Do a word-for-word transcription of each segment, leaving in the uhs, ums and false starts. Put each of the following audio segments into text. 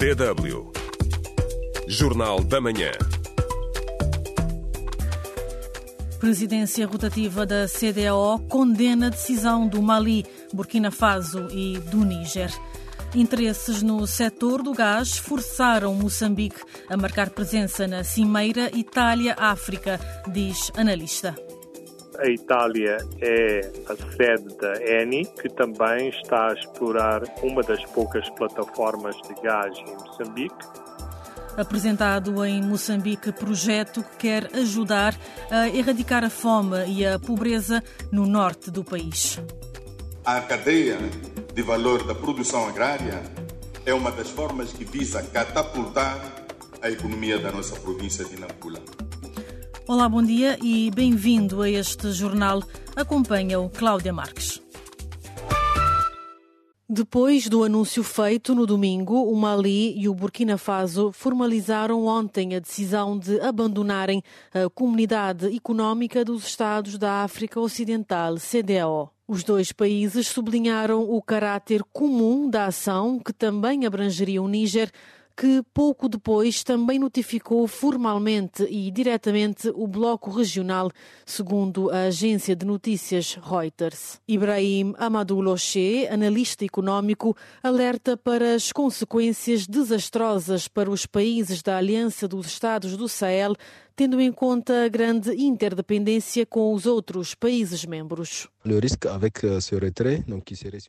D W. Jornal da Manhã. Presidência rotativa da C E D E A O condena a decisão do Mali, Burkina Faso e do Níger. Interesses no setor do gás forçaram Moçambique a marcar presença na cimeira Itália-África, diz analista. A Itália é a sede da E N I, que também está a explorar uma das poucas plataformas de gás em Moçambique. Apresentado em Moçambique, projeto que quer ajudar a erradicar a fome e a pobreza no norte do país. A cadeia de valor da produção agrária é uma das formas que visa catapultar a economia da nossa província de Nampula. Olá, bom dia e bem-vindo a este jornal. Acompanha-o Cláudia Marques. Depois do anúncio feito no domingo, o Mali e o Burkina Faso formalizaram ontem a decisão de abandonarem a Comunidade Económica dos Estados da África Ocidental, C E D E A O. Os dois países sublinharam o caráter comum da ação, que também abrangeria o Níger, que pouco depois também notificou formalmente e diretamente o bloco regional, segundo a agência de notícias Reuters. Ibrahim Amadou Loché, analista económico, alerta para as consequências desastrosas para os países da Aliança dos Estados do Sahel, tendo em conta a grande interdependência com os outros países membros.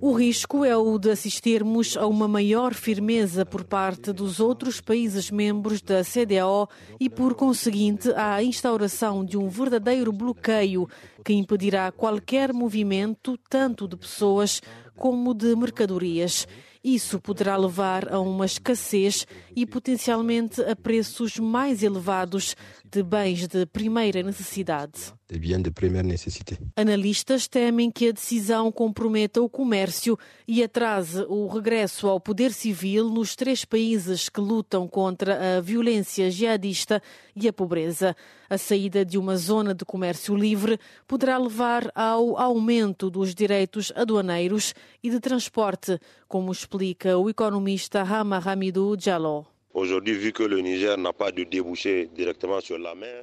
O risco é o de assistirmos a uma maior firmeza por parte dos outros países membros da C E D E A O e, por conseguinte, à instauração de um verdadeiro bloqueio que impedirá qualquer movimento, tanto de pessoas como de mercadorias. Isso poderá levar a uma escassez e potencialmente a preços mais elevados de bens de primeira necessidade. Analistas temem que a decisão comprometa o comércio e atrase o regresso ao poder civil nos três países que lutam contra a violência jihadista e a pobreza. A saída de uma zona de comércio livre poderá levar ao aumento dos direitos aduaneiros e de transporte, como explica o economista Rama Hamidou Djaló.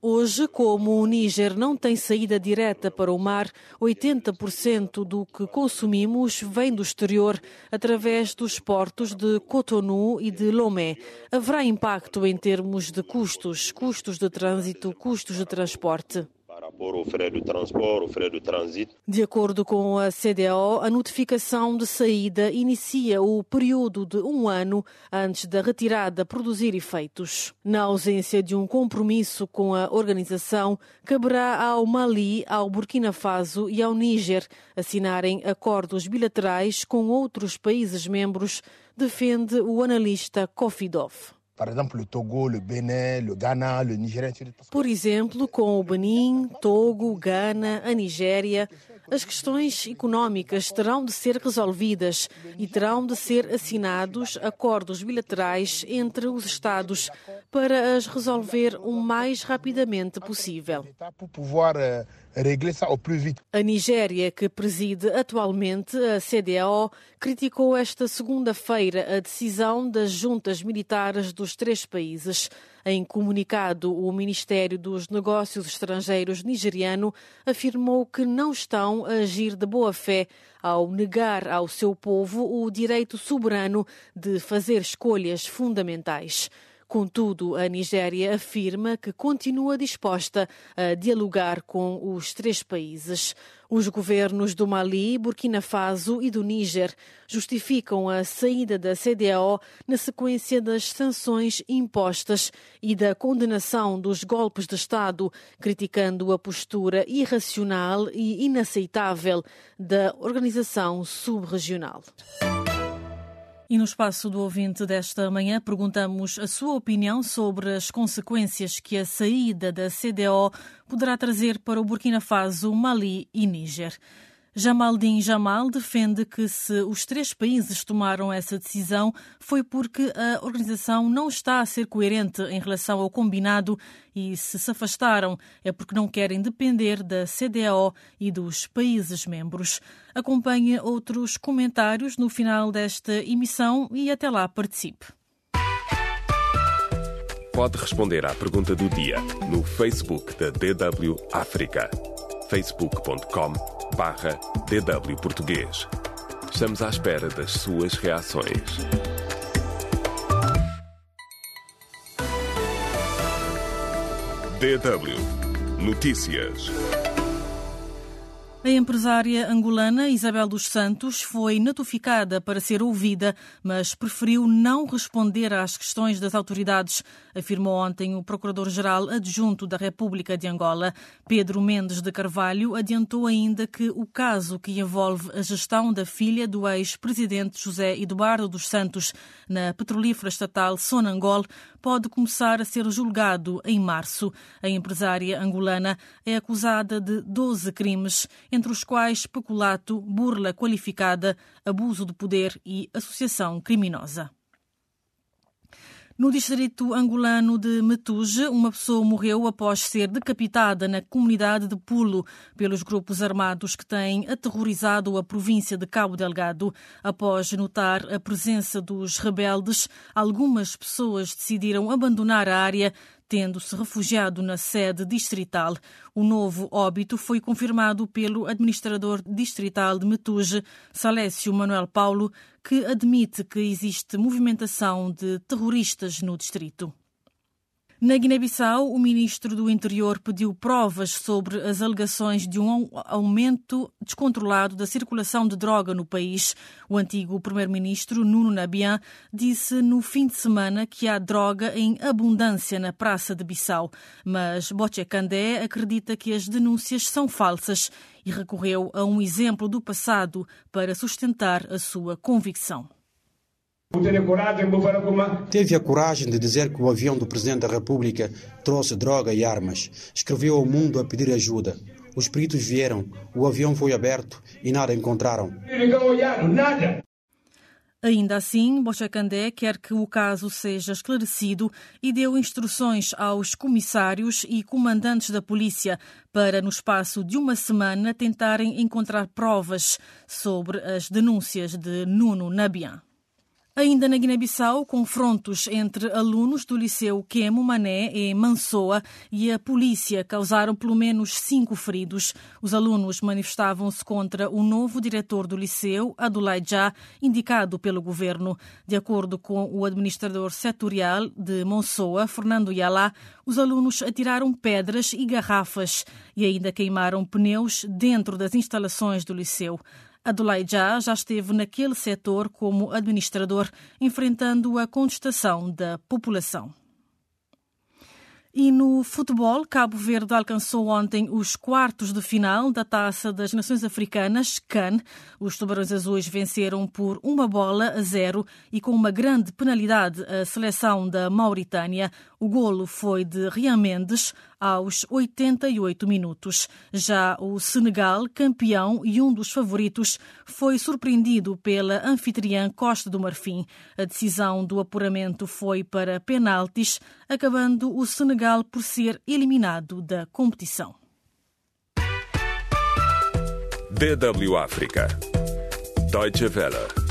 Hoje, como o Níger não tem saída direta para o mar, oitenta por cento do que consumimos vem do exterior, através dos portos de Cotonou e de Lomé. Haverá impacto em termos de custos, custos de trânsito, custos de transporte. De acordo com a C E D E A O, a notificação de saída inicia o período de um ano antes da retirada produzir efeitos. Na ausência de um compromisso com a organização, caberá ao Mali, ao Burkina Faso e ao Níger assinarem acordos bilaterais com outros países membros, defende o analista Kofidov. Por exemplo, com o Benin, Togo, Gana, a Nigéria, as questões económicas terão de ser resolvidas e terão de ser assinados acordos bilaterais entre os Estados para as resolver o mais rapidamente possível. A Nigéria, que preside atualmente a C E D E A O, criticou esta segunda-feira a decisão das juntas militares dos três países. Em comunicado, o Ministério dos Negócios Estrangeiros nigeriano afirmou que não estão a agir de boa-fé ao negar ao seu povo o direito soberano de fazer escolhas fundamentais. Contudo, a Nigéria afirma que continua disposta a dialogar com os três países. Os governos do Mali, Burkina Faso e do Níger justificam a saída da C E D E A O na sequência das sanções impostas e da condenação dos golpes de Estado, criticando a postura irracional e inaceitável da organização subregional. E no espaço do ouvinte desta manhã, perguntamos a sua opinião sobre as consequências que a saída da C E D E A O poderá trazer para o Burkina Faso, Mali e Níger. Jamaldin Jamal defende que se os três países tomaram essa decisão foi porque a organização não está a ser coerente em relação ao combinado e se se afastaram é porque não querem depender da C E D E A O e dos países membros. Acompanhe outros comentários no final desta emissão e até lá participe. pode responder à pergunta do dia no Facebook da D W África. facebook ponto com barra D W Português. Estamos à espera das suas reações. D W Notícias. A empresária angolana Isabel dos Santos foi notificada para ser ouvida, mas preferiu não responder às questões das autoridades, afirmou ontem o Procurador-Geral Adjunto da República de Angola. Pedro Mendes de Carvalho adiantou ainda que o caso que envolve a gestão da filha do ex-presidente José Eduardo dos Santos na petrolífera estatal Sonangol pode começar a ser julgado em março. A empresária angolana é acusada de doze crimes, entre os quais peculato, burla qualificada, abuso de poder e associação criminosa. No distrito angolano de Metuge, uma pessoa morreu após ser decapitada na comunidade de Pulo pelos grupos armados que têm aterrorizado a província de Cabo Delgado. Após notar a presença dos rebeldes, algumas pessoas decidiram abandonar a área, tendo-se refugiado na sede distrital. O novo óbito foi confirmado pelo administrador distrital de Metuge, Salécio Manuel Paulo, que admite que existe movimentação de terroristas no distrito. Na Guiné-Bissau, o ministro do Interior pediu provas sobre as alegações de um aumento descontrolado da circulação de droga no país. O antigo primeiro-ministro, Nuno Nabian, disse no fim de semana que há droga em abundância na Praça de Bissau. Mas Boche Candé acredita que as denúncias são falsas e recorreu a um exemplo do passado para sustentar a sua convicção. Teve a coragem de dizer que o avião do Presidente da República trouxe droga e armas. Escreveu ao mundo a pedir ajuda. Os peritos vieram, o avião foi aberto e nada encontraram. Nada. Ainda assim, Boche Candé quer que o caso seja esclarecido e deu instruções aos comissários e comandantes da polícia para, no espaço de uma semana, tentarem encontrar provas sobre as denúncias de Nuno Nabian. Ainda na Guiné-Bissau, confrontos entre alunos do Liceu Quemo Mané em Mansoa e a polícia causaram pelo menos cinco feridos. Os alunos manifestavam-se contra o novo diretor do liceu, Adulai Já, indicado pelo governo. De acordo com o administrador setorial de Mansoa, Fernando Yala, os alunos atiraram pedras e garrafas e ainda queimaram pneus dentro das instalações do liceu. Adulai Já já esteve naquele setor como administrador, enfrentando a contestação da população. E no futebol, Cabo Verde alcançou ontem os quartos de final da Taça das Nações Africanas, CAN. Os Tubarões Azuis venceram por uma bola a zero e com uma grande penalidade a seleção da Mauritânia. O golo foi de Rian Mendes aos oitenta e oito minutos. Já o Senegal, campeão e um dos favoritos, foi surpreendido pela anfitriã Costa do Marfim. A decisão do apuramento foi para penaltis, acabando o Senegal por ser eliminado da competição. D W África. Deutsche Welle.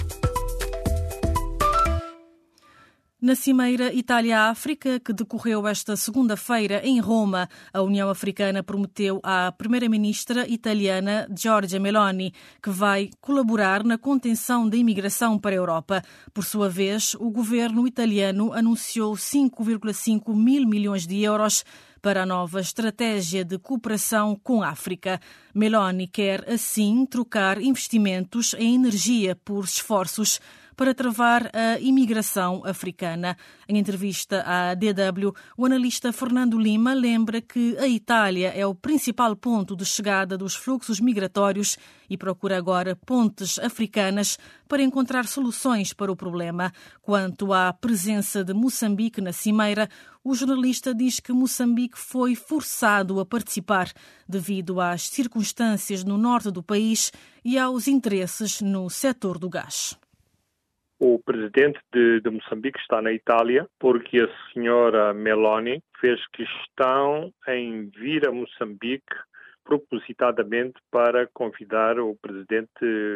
Na cimeira Itália-África, que decorreu esta segunda-feira em Roma, a União Africana prometeu à primeira-ministra italiana Giorgia Meloni que vai colaborar na contenção da imigração para a Europa. Por sua vez, o governo italiano anunciou cinco vírgula cinco mil milhões de euros para a nova estratégia de cooperação com a África. Meloni quer, assim, trocar investimentos em energia por esforços para travar a imigração africana. Em entrevista à D W, o analista Fernando Lima lembra que a Itália é o principal ponto de chegada dos fluxos migratórios e procura agora pontes africanas para encontrar soluções para o problema. Quanto à presença de Moçambique na cimeira, o jornalista diz que Moçambique foi forçado a participar devido às circunstâncias no norte do país e aos interesses no setor do gás. O presidente de, de Moçambique está na Itália porque a senhora Meloni fez questão em vir a Moçambique propositadamente para convidar o presidente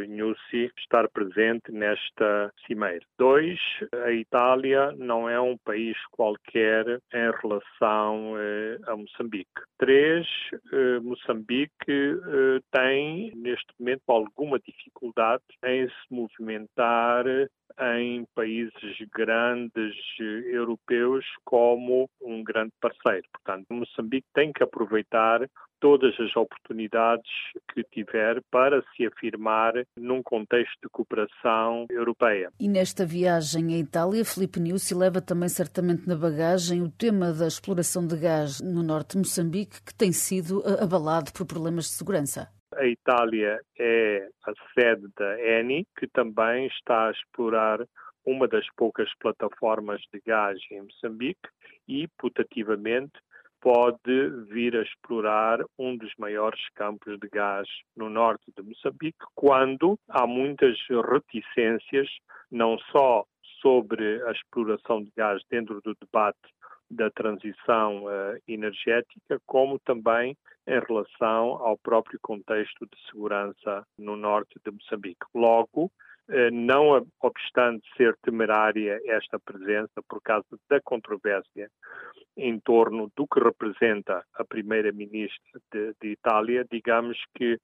Nyusi a estar presente nesta cimeira. Dois, a Itália não é um país qualquer em relação eh, a Moçambique. Três, eh, Moçambique eh, tem neste momento alguma dificuldade em se movimentar em países grandes europeus como um grande parceiro. Portanto, Moçambique tem que aproveitar todas as oportunidades que tiver para se afirmar num contexto de cooperação europeia. E nesta viagem à Itália, Felipe Nuno leva também certamente na bagagem o tema da exploração de gás no norte de Moçambique, que tem sido abalado por problemas de segurança. A Itália é a sede da E N I, que também está a explorar uma das poucas plataformas de gás em Moçambique e, putativamente, pode vir a explorar um dos maiores campos de gás no norte de Moçambique, quando há muitas reticências, não só sobre a exploração de gás dentro do debate da transição uh, energética, como também em relação ao próprio contexto de segurança no norte de Moçambique. Logo, uh, não obstante ser temerária esta presença por causa da controvérsia em torno do que representa a primeira-ministra de, de Itália, digamos que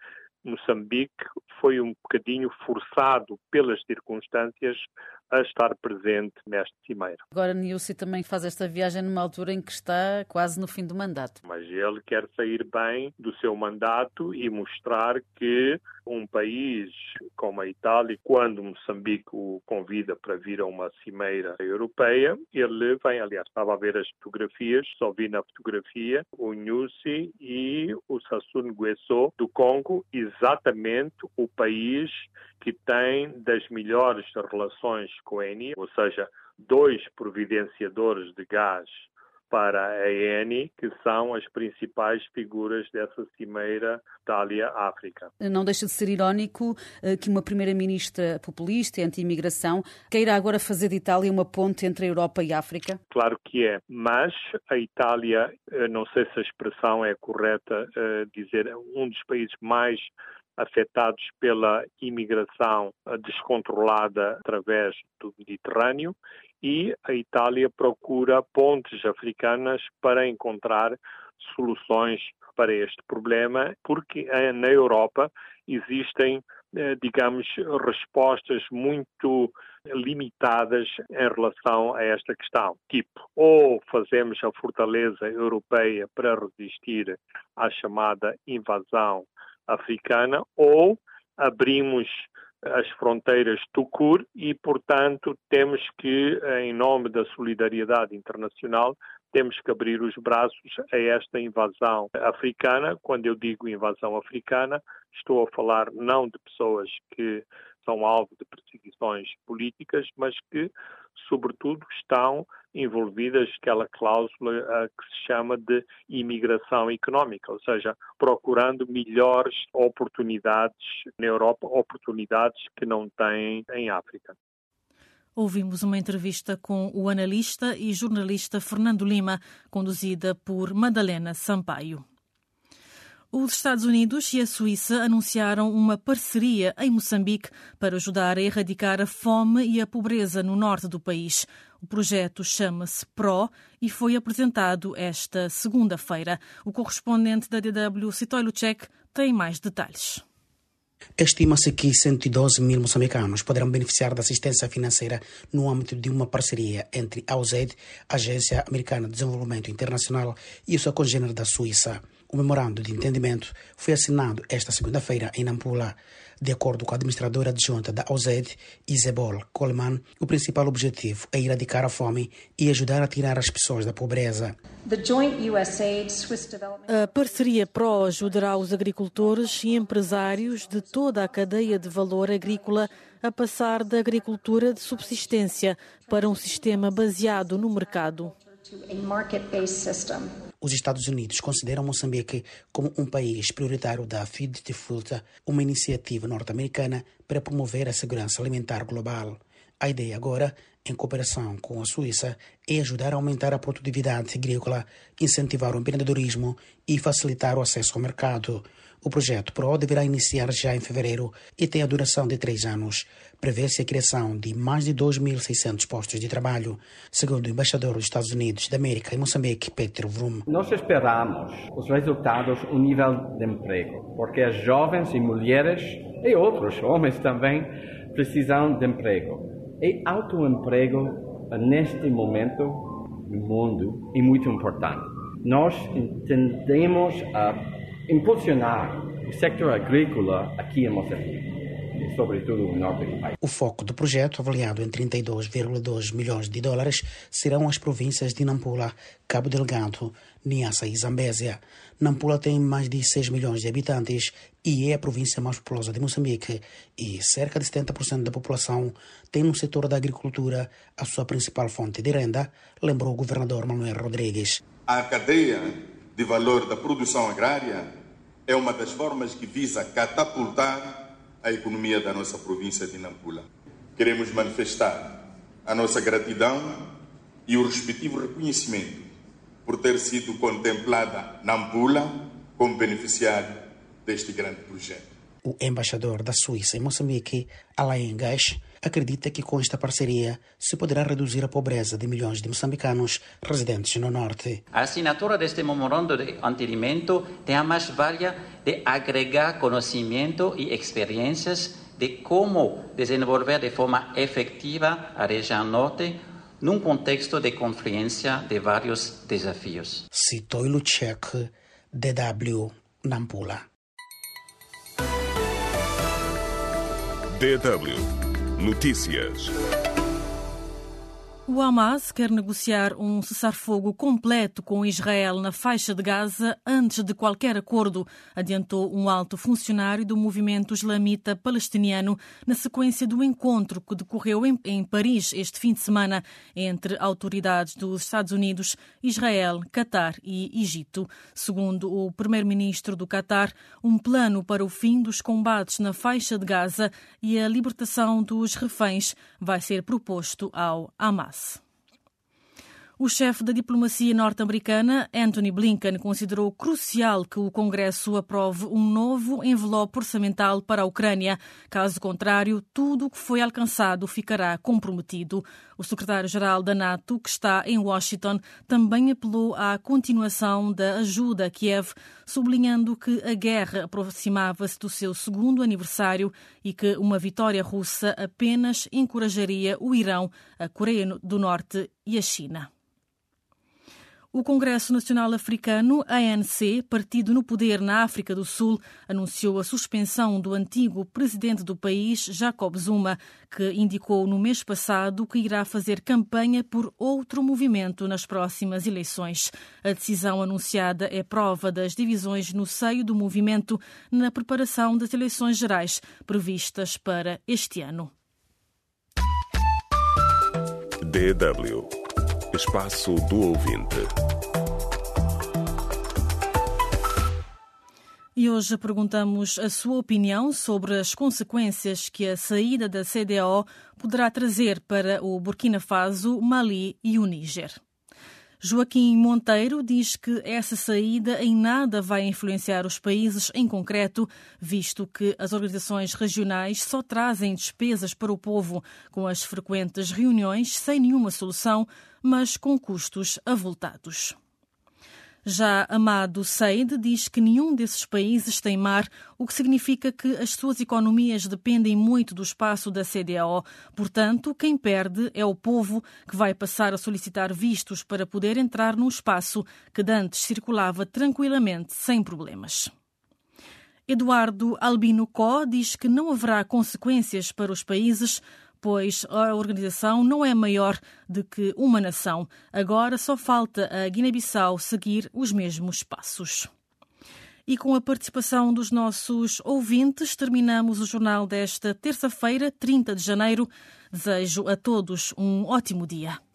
Moçambique foi um bocadinho forçado pelas circunstâncias a estar presente neste cimeiro. Agora Nilce também faz esta viagem numa altura em que está quase no fim do mandato. Mas ele quer sair bem do seu mandato e mostrar que um país como a Itália, quando Moçambique o convida para vir a uma cimeira europeia, ele vem, aliás, estava a ver as fotografias, só vi na fotografia o Nyusi e o Sassou Nguesso do Congo, exatamente o país que tem das melhores relações com a E N I, ou seja, dois providenciadores de gás para a E N I, que são as principais figuras dessa cimeira Itália-África. Não deixa de ser irónico que uma primeira-ministra populista e anti-imigração queira agora fazer de Itália uma ponte entre a Europa e a África? Claro que é, mas a Itália, não sei se a expressão é correta, dizer um dos países mais afetados pela imigração descontrolada através do Mediterrâneo, e a Itália procura pontes africanas para encontrar soluções para este problema, porque na Europa existem, digamos, respostas muito limitadas em relação a esta questão. Tipo, ou fazemos a fortaleza europeia para resistir à chamada invasão africana, ou abrimos as fronteiras tucur e, portanto, temos que, em nome da solidariedade internacional, temos que abrir os braços a esta invasão africana. Quando eu digo invasão africana, estou a falar não de pessoas que são alvo de perseguições políticas, mas que, sobretudo, estão envolvidas naquela cláusula que se chama de imigração económica, ou seja, procurando melhores oportunidades na Europa, oportunidades que não têm em África. Ouvimos uma entrevista com o analista e jornalista Fernando Lima, conduzida por Madalena Sampaio. Os Estados Unidos e a Suíça anunciaram uma parceria em Moçambique para ajudar a erradicar a fome e a pobreza no norte do país. O projeto chama-se P R O e foi apresentado esta segunda-feira. O correspondente da D W, Citoy Lucek, tem mais detalhes. Estima-se que cento e doze mil moçambicanos poderão beneficiar da assistência financeira no âmbito de uma parceria entre a U S A I D, a Agência Americana de Desenvolvimento Internacional, e o seu congênero da Suíça. O memorando de entendimento foi assinado esta segunda-feira em Nampula. De acordo com a administradora adjunta da U S A I D, Isabel Coleman, o principal objetivo é erradicar a fome e ajudar a tirar as pessoas da pobreza. A parceria P R O ajudará os agricultores e empresários de toda a cadeia de valor agrícola a passar da agricultura de subsistência para um sistema baseado no mercado. Os Estados Unidos consideram Moçambique como um país prioritário da Feed the Future, uma iniciativa norte-americana para promover a segurança alimentar global. A ideia agora, em cooperação com a Suíça, é ajudar a aumentar a produtividade agrícola, incentivar o empreendedorismo e facilitar o acesso ao mercado. O projeto P R O deverá iniciar já em fevereiro e tem a duração de três anos. Prevê-se a criação de mais de dois mil e seiscentos postos de trabalho, segundo o embaixador dos Estados Unidos da América em Moçambique, Peter Vroom. Nós esperamos os resultados no nível de emprego, porque as jovens e mulheres e outros homens também precisam de emprego. E autoemprego, neste momento, no mundo, é muito importante. Nós tendemos a impulsionar o setor agrícola aqui em Moçambique, e sobretudo no norte do país. O foco do projeto, avaliado em trinta e dois vírgula dois milhões de dólares, serão as províncias de Nampula, Cabo Delgado, Niassa e Zambésia. Nampula tem mais de seis milhões de habitantes e é a província mais populosa de Moçambique, e cerca de setenta por cento da população tem no setor da agricultura a sua principal fonte de renda, lembrou o governador Manuel Rodrigues. A cadeia de valor da produção agrária é uma das formas que visa catapultar a economia da nossa província de Nampula. Queremos manifestar a nossa gratidão e o respectivo reconhecimento por ter sido contemplada Nampula como beneficiário deste grande projeto. O embaixador da Suíça em Moçambique, Alain Gass, acredita que com esta parceria se poderá reduzir a pobreza de milhões de moçambicanos residentes no Norte. A assinatura deste memorando de entendimento tem a mais valia de agregar conhecimento e experiências de como desenvolver de forma efetiva a região Norte num contexto de confluência de vários desafios. Citou Lucek, D W, Nampula. D W Notícias. O Hamas quer negociar um cessar-fogo completo com Israel na faixa de Gaza antes de qualquer acordo, adiantou um alto funcionário do movimento islamita palestiniano na sequência do encontro que decorreu em Paris este fim de semana entre autoridades dos Estados Unidos, Israel, Qatar e Egito. Segundo o primeiro-ministro do Qatar, um plano para o fim dos combates na faixa de Gaza e a libertação dos reféns vai ser proposto ao Hamas. O chefe da diplomacia norte-americana, Anthony Blinken, considerou crucial que o Congresso aprove um novo envelope orçamental para a Ucrânia. Caso contrário, tudo o que foi alcançado ficará comprometido. O secretário-geral da NATO, que está em Washington, também apelou à continuação da ajuda a Kiev, sublinhando que a guerra aproximava-se do seu segundo aniversário e que uma vitória russa apenas encorajaria o Irão, a Coreia do Norte e a China. O Congresso Nacional Africano, A N C, partido no poder na África do Sul, anunciou a suspensão do antigo presidente do país, Jacob Zuma, que indicou no mês passado que irá fazer campanha por outro movimento nas próximas eleições. A decisão anunciada é prova das divisões no seio do movimento na preparação das eleições gerais previstas para este ano. D W Espaço do Ouvinte. E hoje perguntamos a sua opinião sobre as consequências que a saída da C E D E A O poderá trazer para o Burkina Faso, Mali e o Níger. Joaquim Monteiro diz que essa saída em nada vai influenciar os países em concreto, visto que as organizações regionais só trazem despesas para o povo, com as frequentes reuniões sem nenhuma solução, mas com custos avultados. Já Amado Seide diz que nenhum desses países tem mar, o que significa que as suas economias dependem muito do espaço da C E D E A O. Portanto, quem perde é o povo, que vai passar a solicitar vistos para poder entrar num espaço que antes circulava tranquilamente, sem problemas. Eduardo Albino Có diz que não haverá consequências para os países, pois a organização não é maior do que uma nação. Agora só falta a Guiné-Bissau seguir os mesmos passos. E com a participação dos nossos ouvintes, terminamos o jornal desta terça-feira, trinta de janeiro. Desejo a todos um ótimo dia.